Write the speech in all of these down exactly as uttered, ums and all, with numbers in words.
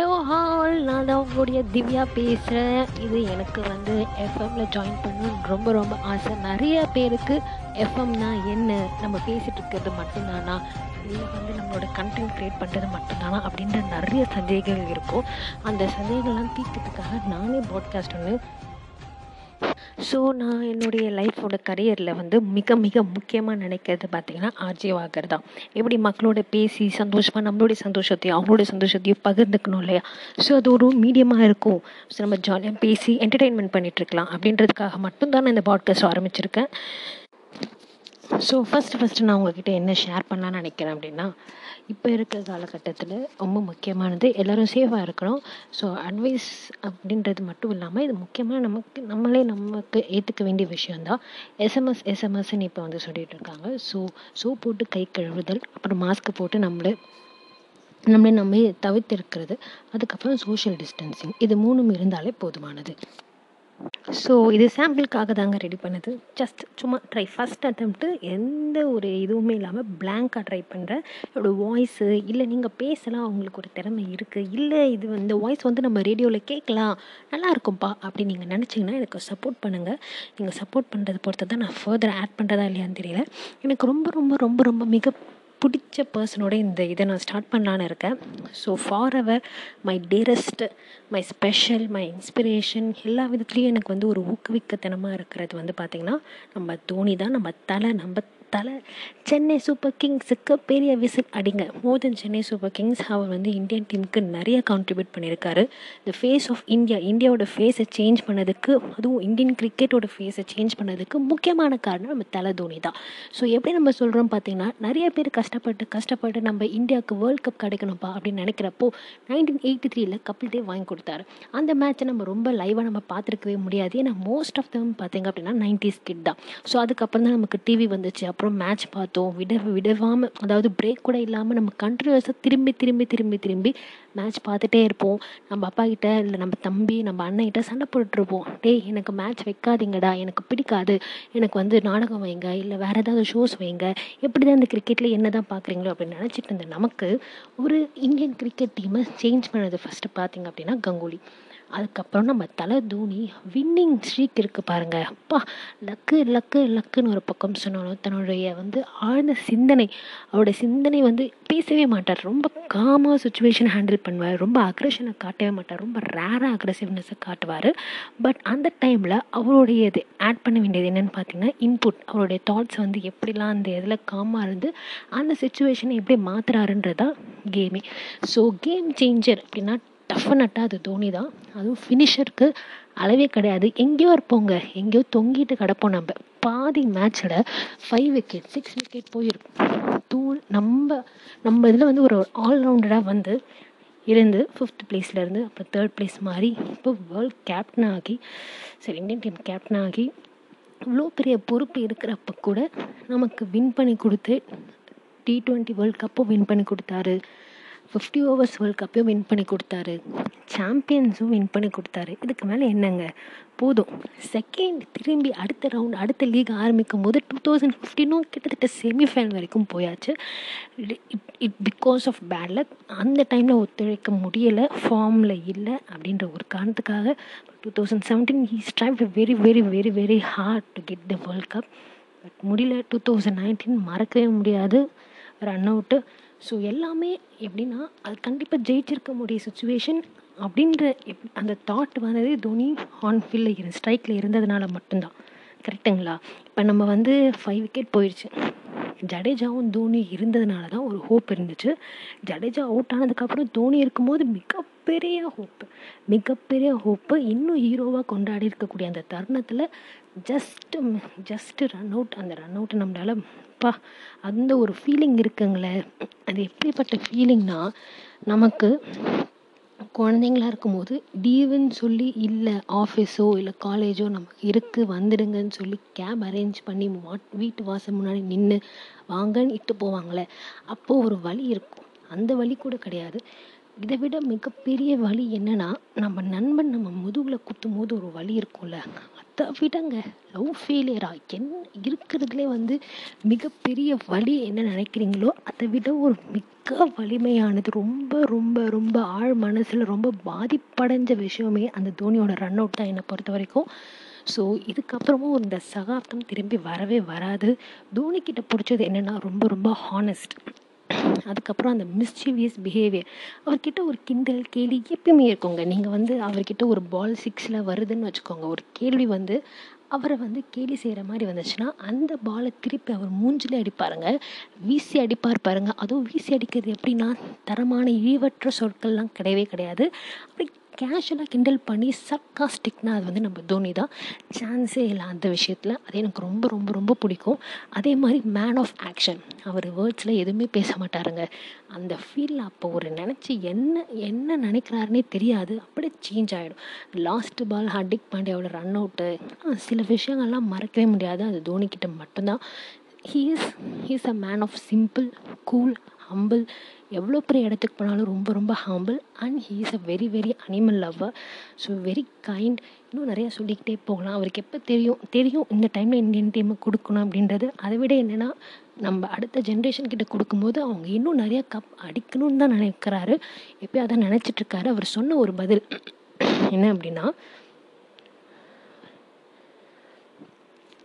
Hello hall, நான் தான் உங்களுடைய திவ்யா பேசுகிறேன். இது எனக்கு வந்து எஃப்எம்மில் ஜாயின் பண்ணணுன்னு ரொம்ப ரொம்ப ஆசை. நிறைய பேருக்கு எஃப்எம்னா என்ன, நம்ம பேசிகிட்டு இருக்கிறது மட்டும்தானா, இல்லை வந்து நம்மளோட கண்டென்ட் க்ரியேட் பண்ணுறது மட்டும்தானா அப்படின்ற நிறைய சந்தேகங்கள் இருக்கும். அந்த சந்தேகங்கள்லாம் தீர்க்கிறதுக்காக நானே பாட்காஸ்ட் ஒன்று ஸோ நான் என்னுடைய லைஃபோட கரியரில் வந்து மிக மிக முக்கியமாக நினைக்கிறது பார்த்திங்கன்னா ஆர்ஜே வாகர் தான். எப்படி மக்களோட பேசி சந்தோஷமாக நம்மளுடைய சந்தோஷத்தையும் அவங்களோட சந்தோஷத்தையும் பகிர்ந்துக்கணும் இல்லையா? ஸோ அது ஒரு மீடியமாக இருக்கும். ஸோ நம்ம ஜாலியாக பேசி என்டர்டெயின்மெண்ட் பண்ணிகிட்ருக்கலாம் அப்படின்றதுக்காக மட்டும்தான் நான் இந்த பாட்காஸ்ட் ஆரம்பிச்சிருக்கேன். ஸோ ஃபஸ்ட்டு ஃபஸ்ட்டு நான் உங்கள்கிட்ட என்ன ஷேர் பண்ணலான்னு நினைக்கிறேன் அப்படின்னா, இப்போ இருக்கிற காலகட்டத்தில் ரொம்ப முக்கியமானது எல்லோரும் சேஃபாக இருக்கிறோம். ஸோ அட்வைஸ் அப்படின்றது மட்டும் இல்லாமல் இது முக்கியமாக நமக்கு நம்மளே நமக்கு ஏற்றுக்க வேண்டிய விஷயந்தான். எஸ்எம்எஸ் எஸ்எம்எஸ்ன்னு இப்போ வந்து சொல்லிகிட்டு இருக்காங்க. ஸோ சோப் போட்டு கை கழுவுதல், அப்புறம் மாஸ்க்கு போட்டு நம்மளே நம்மளே நம்ம தவிர்த்து இருக்கிறது, அதுக்கப்புறம் சோஷியல் டிஸ்டன்சிங், இது மூணும் இருந்தாலே போதுமானது. ஸோ இது சாம்பிளுக்காக தாங்க ரெடி பண்ணது. ஜஸ்ட் சும்மா ட்ரை ஃபஸ்ட் அட்டம்ப்ட்டு எந்த ஒரு இதுவுமே இல்லாமல் பிளாங்காக ட்ரை பண்ணுறேன். என்னோடய வாய்ஸு இல்லை, நீங்கள் பேசலாம், அவங்களுக்கு ஒரு திறமை இருக்குது, இல்லை இது இந்த வாய்ஸ் வந்து நம்ம ரேடியோவில் கேட்கலாம், நல்லாயிருக்கும்ப்பா அப்படின்னு நீங்கள் நினச்சிங்கன்னா எனக்கு சப்போர்ட் பண்ணுங்கள். நீங்கள் சப்போர்ட் பண்ணுறது பொறுத்து தான் நான் ஃபர்தர் ஆட் பண்ணுறதா இல்லையான்னு தெரியல. எனக்கு ரொம்ப ரொம்ப ரொம்ப ரொம்ப மிக பிடிச்ச பர்சனோட இந்த இதை நான் ஸ்டார்ட் பண்ணலான்னு இருக்கேன். So forever my dearest, my special, my inspiration, எல்லா விதத்துலேயும் எனக்கு வந்து ஒரு ஊக்குவிக்கத்தனமாக இருக்கிறது வந்து பார்த்திங்கன்னா நம்ம தோனி தான். நம்ம தலை நம்ம தலை சென்னை சூப்பர் கிங்ஸுக்கு பெரிய விசில் அடிங்க. மோர் தென் சென்னை சூப்பர் கிங்ஸ், அவர் வந்து இந்தியன் டீமுக்கு நிறைய கான்ட்ரிபியூட் பண்ணியிருக்காரு. த ஃபேஸ் ஆஃப் இந்தியா, இந்தியாவோட ஃபேஸை சேஞ்ச் பண்ணதுக்கு, அதுவும் இந்தியன் கிரிக்கெட்டோட ஃபேஸை சேஞ்ச் பண்ணதுக்கு முக்கியமான காரணம் நம்ம தலை தோனி தான். ஸோ எப்படி நம்ம சொல்கிறோம் பார்த்திங்கன்னா, நிறைய பேர் கஷ்டப்பட்டு கஷ்டப்பட்டு நம்ம இந்தியாவுக்கு வேர்ல்ட் கப் கிடைக்கணும்ப்பா அப்படின்னு நினைக்கிறப்போ நைன்டீன் எயிட்டி த்ரீல கபில் தேவ் வாங்கி கொடுத்தாரு. அந்த மேட்ச்சை நம்ம ரொம்ப லைவாக நம்ம பார்த்துருக்கவே முடியாது. ஏன்னா மோஸ்ட் ஆஃப் தம் பார்த்திங்க அப்படின்னா நைன்டிஸ் கிட் தான். ஸோ அதுக்கப்புறம் தான் நமக்கு டிவி வந்துச்சு, அப்புறம் மேட்ச் பார்த்தோம். விட விடவாமல் அதாவது பிரேக் கூட இல்லாமல் நம்ம கண்டினியூஸாக திரும்பி திரும்பி திரும்பி திரும்பி மேட்ச் பார்த்துட்டே இருப்போம். நம்ம அப்பா கிட்ட இல்லை நம்ம தம்பி நம்ம அண்ணன்கிட்ட சண்டை போட்டுட்ருப்போம். டேய், எனக்கு மேட்ச் வைக்காதீங்கடா, எனக்கு பிடிக்காது, எனக்கு வந்து நாடகம் வைங்க, இல்லை வேறு ஏதாவது ஷோஸ் வைங்க, எப்படி தான் இந்த கிரிக்கெட்டில் என்ன தான் பார்க்குறீங்களோ அப்படின்னு நினச்சிட்டு இருந்த நமக்கு ஒரு இந்தியன் கிரிக்கெட் டீமை சேஞ்ச் பண்ணது ஃபஸ்ட்டு பார்த்திங்க அப்படின்னா கங்குலி. அதுக்கப்புறம் நம்ம தலை தோனி வின்னிங் ஸ்ட்ரீக் இருக்குது பாருங்கள். அப்பா, லக்கு லக்கு லக்குன்னு ஒரு பக்கம் சொன்னாலும் தன்னுடைய வந்து ஆழ்ந்த சிந்தனை, அவருடைய சிந்தனை வந்து பேசவே மாட்டார். ரொம்ப காமாக சுச்சுவேஷன் ஹேண்டில் பண்ணுவார், ரொம்ப அக்ரெஷனை காட்டவே மாட்டார், ரொம்ப ரேராக அக்ரெசிவ்னஸை காட்டுவார். பட் அந்த டைமில் அவருடைய இது ஆட் பண்ண வேண்டியது என்னென்னு பார்த்திங்கன்னா இன்புட், அவருடைய தாட்ஸ் வந்து எப்படிலாம் அந்த இதில் காமாக இருந்து அந்த சுச்சுவேஷனை எப்படி மாற்றுறாருன்றதான் கேமே. ஸோ கேம் சேஞ்சர் அப்படின்னா டஃபனட்டாக அது தோனி தான். அதுவும் ஃபினிஷருக்கு அளவே கிடையாது. எங்கேயோ இருப்போங்க, எங்கேயோ தொங்கிட்டு கிடப்போம். நம்ம பாதி மேட்சில் ஃபைவ் விக்கெட் சிக்ஸ் விக்கெட் போயிருக்கோம். தூ நம்ம நம்ம இதில் வந்து ஒரு ஆல்ரவுண்டராக வந்து இருந்து ஃபிஃப்த் பிளேஸ்லேருந்து அப்புறம் தேர்ட் பிளேஸ் மாதிரி இப்போ வேர்ல்ட் கேப்டன் ஆகி, சரி இந்தியன் டீம் கேப்டன் ஆகி இவ்வளோ பெரிய பொறுப்பு இருக்கிறப்ப கூட நமக்கு வின் பண்ணி கொடுத்து டி ட்வெண்ட்டி வேர்ல்ட் கப்பும் வின் பண்ணி கொடுத்தாரு, ஃபிஃப்டி ஓவர்ஸ் வேர்ல்ட் கப்பையும் வின் பண்ணி கொடுத்தாரு, சாம்பியன்ஸும் வின் பண்ணி கொடுத்தாரு. இதுக்கு மேலே என்னங்க, போதும். செகண்ட் திரும்பி அடுத்த ரவுண்ட் அடுத்த லீக் ஆரம்பிக்கும் போது டூ தௌசண்ட் ஃபிஃப்டீனும் கிட்டத்தட்ட செமிஃபைனல் வரைக்கும் போயாச்சு. It it because of bad luck அந்த டைமில் ஒத்துழைக்க முடியலை, ஃபார்மில் இல்லை அப்படின்ற ஒரு காரணத்துக்காக two thousand seventeen he strived very very very very hard to get the world cup, but முடியல. டூ தௌசண்ட் நைன்டீன் மறக்கவே முடியாது, ரன் அவுட்டு. ஸோ எல்லாமே எப்படின்னா அது கண்டிப்பாக ஜெயிச்சிருக்க முடிய சுச்சுவேஷன் அப்படின்ற எப் அந்த தாட் வந்தது தோனி ஆன் ஃபீல்டில் இருந்து ஸ்ட்ரைக்கில் இருந்ததுனால மட்டும்தான். கரெக்டுங்களா? இப்போ நம்ம வந்து ஃபைவ் விக்கெட் போயிடுச்சு, ஜடேஜாவும் தோனி இருந்ததுனால தான் ஒரு ஹோப் இருந்துச்சு. ஜடேஜா அவுட் ஆனதுக்கப்புறம் தோனி இருக்கும்போது மிகப்பெரிய ஹோப்பு மிகப்பெரிய ஹோப்பு இன்னும் ஹீரோவாக கொண்டாடி இருக்கக்கூடிய அந்த தருணத்தில் ஜஸ்ட்டு ஜஸ்ட்டு ரன் அவுட். அந்த ரன் அவுட்டை நம்மளால பா அந்த ஒரு ஃபீலிங் இருக்குங்களே, அது எப்படிப்பட்ட ஃபீலிங்னா, நமக்கு குழந்தைங்களா இருக்கும்போது லீவுன்னு சொல்லி இல்லை ஆஃபீஸோ இல்லை காலேஜோ நமக்கு இருக்குது வந்துடுங்கன்னு சொல்லி கேப் அரேஞ்ச் பண்ணி வீட்டு வாசல் முன்னாடி நின்று வாங்கன்னு இட்டு போவாங்களே, அப்போது ஒரு வலி இருக்கும். அந்த வலி கூட கிடையாது, இதை விட மிகப்பெரிய வலி என்னன்னா, நம்ம நண்பன் நம்ம முதுகில் குத்தும் போது ஒரு வலி இருக்கும்ல, அதை விடங்க லவ் ஃபெயிலியராக என்ன இருக்கிறதுலே வந்து மிகப்பெரிய வலி என்ன நினைக்கிறீங்களோ அதை விட ஒரு மிக வலிமையானது, ரொம்ப ரொம்ப ரொம்ப ஆழ் மனசில் ரொம்ப பாதிப்படைஞ்ச விஷயமே அந்த தோனியோட ரன் அவுட் தான் என்னை பொறுத்த வரைக்கும். ஸோ இதுக்கப்புறமும் இந்த சகாப்தம் திரும்பி வரவே வராது. தோனிக்கிட்ட பிடிச்சது என்னென்னா ரொம்ப ரொம்ப ஹானஸ்ட், அதுக்கப்புறம் அந்த மிஸ்சீவியஸ் பிஹேவியர். அவர்கிட்ட ஒரு கிண்டல் கேலி எப்பயுமே இருக்குங்க. நீங்கள் வந்து அவர்கிட்ட ஒரு பால் சிக்ஸில் வருதுன்னு வச்சுக்கோங்க, ஒரு கேள்வி வந்து அவரை வந்து கேலி செய்கிற மாதிரி வந்துச்சுன்னா அந்த பாலை திருப்பி அவர் மூஞ்சிலே அடிப்பாருங்க, வீசி அடிப்பார் பாருங்க. அதுவும் வீசி அடிக்கிறது எப்படின்னா தரமான இழிவற்ற சொற்கள்லாம் கிடையவே கிடையாது, அப்படி கேஷுவலாக கிண்டல் பண்ணி சர்காஸ்டிக்னால் அது வந்து நம்ம தோனி தான், சான்ஸே இல்லை அந்த விஷயத்தில். அது எனக்கு ரொம்ப ரொம்ப ரொம்ப பிடிக்கும். அதே மாதிரி மேன் ஆஃப் ஆக்ஷன், அவர் வேர்ட்ஸில் எதுவுமே பேச மாட்டாருங்க. அந்த ஃபீலில் அப்போ ஒரு நினச்சி என்ன என்ன நினைக்கிறாருனே தெரியாது, அப்படியே சேஞ்ச் ஆகிடும். லாஸ்ட்டு பால் ஹார்திக் பாண்டியாவோட ரன் அவுட்டு, சில விஷயங்கள்லாம் மறக்கவே முடியாது, அது தோனிக்கிட்ட மட்டும்தான். He is he is a man of simple, cool, humble. எவ்வளோ பெரிய இடத்துக்கு போனாலும் ரொம்ப ரொம்ப humble. And he is a very very animal lover, so very kind. இன்னும் நிறையா சொல்லிக்கிட்டே போகலாம். அவருக்கு எப்போ தெரியும் தெரியும் இந்த டைமில் இந்தியன் டீமுக்கு கொடுக்கணும் அப்படின்றது. அதை விட என்னென்னா நம்ம அடுத்த ஜென்ரேஷன் கிட்ட கொடுக்கும்போது அவங்க இன்னும் நிறையா கப் அடிக்கணும்னு தான் நினைக்கிறாரு, எப்போயும் அதை நினச்சிட்ருக்காரு. அவர் சொன்ன ஒரு பதில் என்ன அப்படின்னா,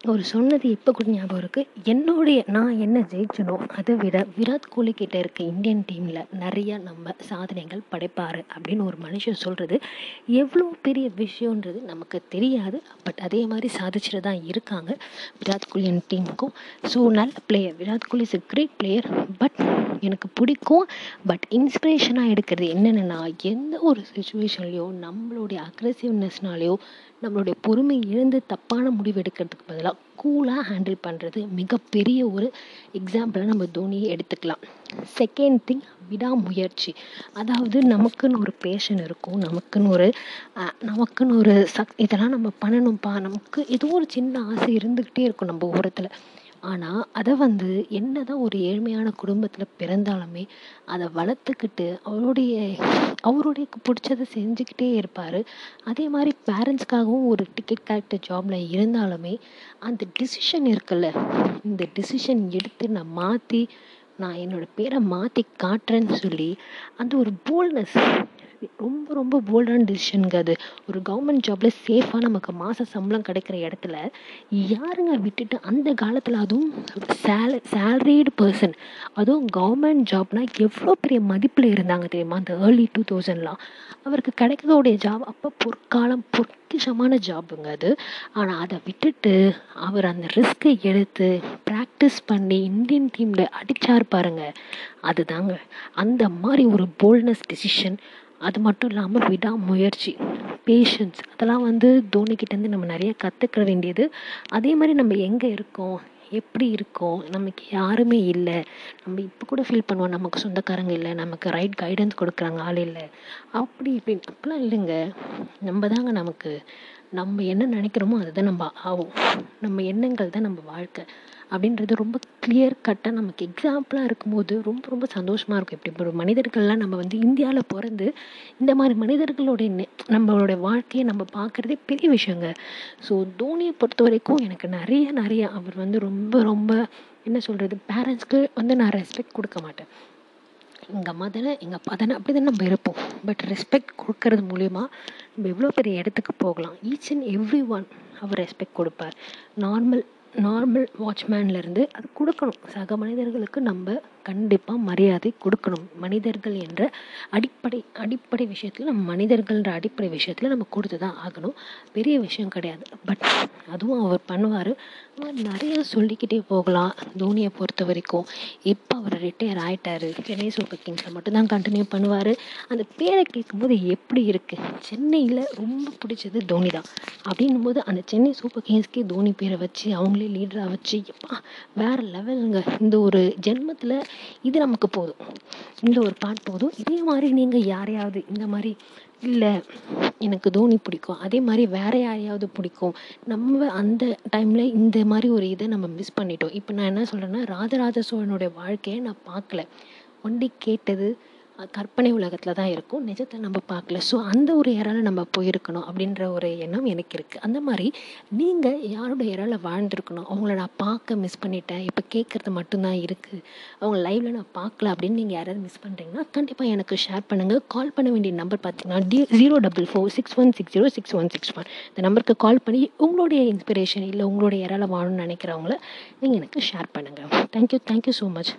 அவர் சொன்னது இப்போ கூட ஞாபகம் இருக்குது, என்னுடைய நான் என்ன ஜெயிச்சணும் அதை விட விராட் கோலி கிட்ட இருக்க இந்தியன் டீமில் நிறையா நம்ம சாதனைகள் படைப்பார் அப்படின்னு ஒரு மனுஷன் சொல்கிறது எவ்வளோ பெரிய விஷயன்றது நமக்கு தெரியாது, பட் அதே மாதிரி சாதிச்சுட்டு தான் இருக்காங்க விராட் கோலி என் டீமுக்கும். ஸோ நல்ல player Virat Kohli is a great player, but எனக்கு பிடிக்கும். பட் இன்ஸ்பிரேஷனாக எடுக்கிறது என்னென்னா, எந்த ஒரு சுச்சுவேஷன்லேயோ நம்மளுடைய அக்ரெசிவ்னஸ்னாலேயோ நம்மளுடைய பொறுமை இழந்து தப்பான முடிவு எடுக்கிறதுக்கு பதிலாக கூலாக ஹேண்டில் பண்ணுறது மிகப்பெரிய ஒரு எக்ஸாம்பிளாக நம்ம தோனியை எடுத்துக்கலாம். செகண்ட் திங் விடாமுயற்சி. அதாவது நமக்குன்னு ஒரு பேஷன் இருக்கும், நமக்குன்னு ஒரு நமக்குன்னு ஒரு சக் இதெல்லாம் நம்ம பண்ணணும்ப்பா, நமக்கு ஏதோ ஒரு சின்ன ஆசை இருந்துக்கிட்டே இருக்கும் நம்ம ஓரத்தில். ஆனால் அதை வந்து என்ன தான் ஒரு ஏழ்மையான குடும்பத்தில் பிறந்தாலுமே அதை வளர்த்துக்கிட்டு அவருடைய அவருடைய பிடிச்சதை செஞ்சுக்கிட்டே இருப்பார். அதே மாதிரி பேரண்ட்ஸ்க்காகவும் ஒரு டிக்கெட் கலெக்டர் ஜாபில் இருந்தாலுமே அந்த டிசிஷன் இருக்குல்ல, இந்த டிசிஷன் எடுத்து நான் மாற்றி நான் என்னோடய பேரை மாற்றி காட்டுறேன்னு சொல்லி அந்த ஒரு போல்ட்னஸ், ரொம்ப ரொம்ப போல்டான டிசிஷனுங்க. அது ஒரு கவர்மெண்ட் ஜாப்பில் சேஃபாக நமக்கு மாத சம்பளம் கிடைக்கிற இடத்துல யாருங்க விட்டுட்டு அந்த காலத்தில், அதுவும் சேல சேலரிடு பர்சன், அதுவும் கவர்மெண்ட் ஜாப்னால் எவ்வளோ பெரிய மதிப்பில் இருந்தாங்க தெரியுமா அந்த ஏர்லி டூ தௌசண்ட்லாம். அவருக்கு கிடைக்கிறதோடைய ஜாப் அப்போ பொற்காலம், பொற்கிஷமான ஜாப்புங்க அது. ஆனால் அதை விட்டுட்டு அவர் அந்த ரிஸ்க்கை எடுத்து ப்ராக்டிஸ் பண்ணி இந்தியன் டீமில் அடித்தார் பாருங்க, அதுதாங்க அந்த மாதிரி ஒரு போல்ட்னஸ் டிசிஷன். அது மட்டும் இல்லாமல் விடாமுயற்சி, பேஷன்ஸ், அதெல்லாம் வந்து தோனிக்கிட்டேருந்து நம்ம நிறைய கற்றுக்க வேண்டியது. அதே மாதிரி நம்ம எங்கே இருக்கோம், எப்படி இருக்கோம், நமக்கு யாருமே இல்லை, நம்ம இப்போ கூட ஃபீல் பண்ணுவோம் நமக்கு சொந்தக்காரங்க இல்லை, நமக்கு ரைட் கைடன்ஸ் கொடுக்குறாங்க ஆள் இல்லை, அப்படி இப்படின்னு அப்படிலாம் இல்லைங்க. நம்ம தாங்க நமக்கு நம்ம என்ன நினைக்கிறோமோ அதுதான் நம்ம ஆகும், நம்ம எண்ணங்கள் தான் நம்ம வாழ்க்கை அப்படின்றது ரொம்ப கிளியர் கட்டாக நமக்கு எக்ஸாம்பிளாக இருக்கும்போது ரொம்ப ரொம்ப சந்தோஷமாக இருக்கும். இப்படி ஒரு மனிதர்கள்லாம் நம்ம வந்து இந்தியாவில் பிறந்து இந்த மாதிரி மனிதர்களுடைய நம்மளோட வாழ்க்கையை நம்ம பார்க்குறதே பெரிய விஷயங்க. ஸோ தோனியை பொறுத்த வரைக்கும் எனக்கு நிறைய நிறைய அவர் வந்து ரொம்ப ரொம்ப என்ன சொல்கிறது, பேரண்ட்ஸ்க்கு வந்து நான் ரெஸ்பெக்ட் கொடுக்க மாட்டேன், எங்கள் அம்மா தானே எங்கள் அப்பா தானே அப்படி தானே நம்ம இருப்போம். பட் ரெஸ்பெக்ட் கொடுக்கறது மூலிமா நம்ம எவ்வளோ பெரிய இடத்துக்கு போகலாம். ஈச் அண்ட் எவ்ரி ஒன் அவர் ரெஸ்பெக்ட் கொடுப்பார். நார்மல் நார்மல் வாட்ச்மேன்லேருந்து அது கொடுக்கணும், சக மனிதர்களுக்கு நம்ம கண்டிப்பாக மரியாதை கொடுக்கணும். மனிதர்கள் என்ற அடிப்படை அடிப்படை விஷயத்தில் நம்ம மனிதர்கள்ன்ற அடிப்படை விஷயத்தில் நம்ம கொடுத்து தான் ஆகணும், பெரிய விஷயம் கிடையாது. பட் அதுவும் அவர் பண்ணுவார். நிறையா சொல்லிக்கிட்டே போகலாம் தோனியை பொறுத்த வரைக்கும். இப்போ அவர் ரிட்டையர் ஆகிட்டார், சென்னை சூப்பர் கிங்ஸில் மட்டும்தான் கண்டினியூ பண்ணுவார். அந்த பேரை கேட்கும்போது எப்படி இருக்குது, சென்னையில் ரொம்ப பிடிச்சது தோனி தான் அப்படின்னும் போது அந்த சென்னை சூப்பர் கிங்ஸ்க்கே தோனி பேரை வச்சு அவங்களே லீடராக வச்சு எப்பா வேறு லெவலுங்க. இந்த ஒரு ஜென்மத்தில் இது நமக்கு போதும், இந்த ஒரு பாட் போதும். இதே மாதிரி நீங்கள் யாரையாவது இந்த மாதிரி இல்லை எனக்கு தோனி பிடிக்கும், அதே மாதிரி வேற யாரையாவது பிடிக்கும், நம்ம அந்த டைமில் இந்த மாதிரி ஒரு இதை நம்ம மிஸ் பண்ணிட்டோம். இப்போ நான் என்ன சொல்கிறேன்னா, ராஜராஜ சோழனுடைய வாழ்க்கையை நான் பார்க்கல, ஒண்டி கேட்டது கற்பனை உலகத்தில் தான் இருக்கும், நிஜத்தை நம்ம பார்க்கல. ஸோ அந்த ஒரு ஏரால நம்ம போயிருக்கணும் அப்படின்ற ஒரு எண்ணம் எனக்கு இருக்குது. அந்த மாதிரி நீங்கள் யாரோட ஏரால வாழ்ந்துருக்கணும், அவங்கள நான் பார்க்க மிஸ் பண்ணிட்டேன், இப்போ கேட்குறது மட்டும்தான் இருக்குது, அவங்க லைவில் நான் பார்க்கல அப்படின்னு நீங்கள் யாராவது மிஸ் பண்ணுறீங்கன்னா கண்டிப்பாக எனக்கு ஷேர் பண்ணுங்கள். கால் பண்ண வேண்டிய நம்பர் பார்த்தீங்கன்னா T zero double four six one six zero six one six one இந்த நம்பருக்கு கால் பண்ணி உங்களுடைய இன்ஸ்பிரேஷன் இல்லை உங்களுடைய ஏரால வாழணும்னு நினைக்கிறவங்கள நீங்கள் எனக்கு ஷேர் பண்ணுங்கள். Thank you thank you so much.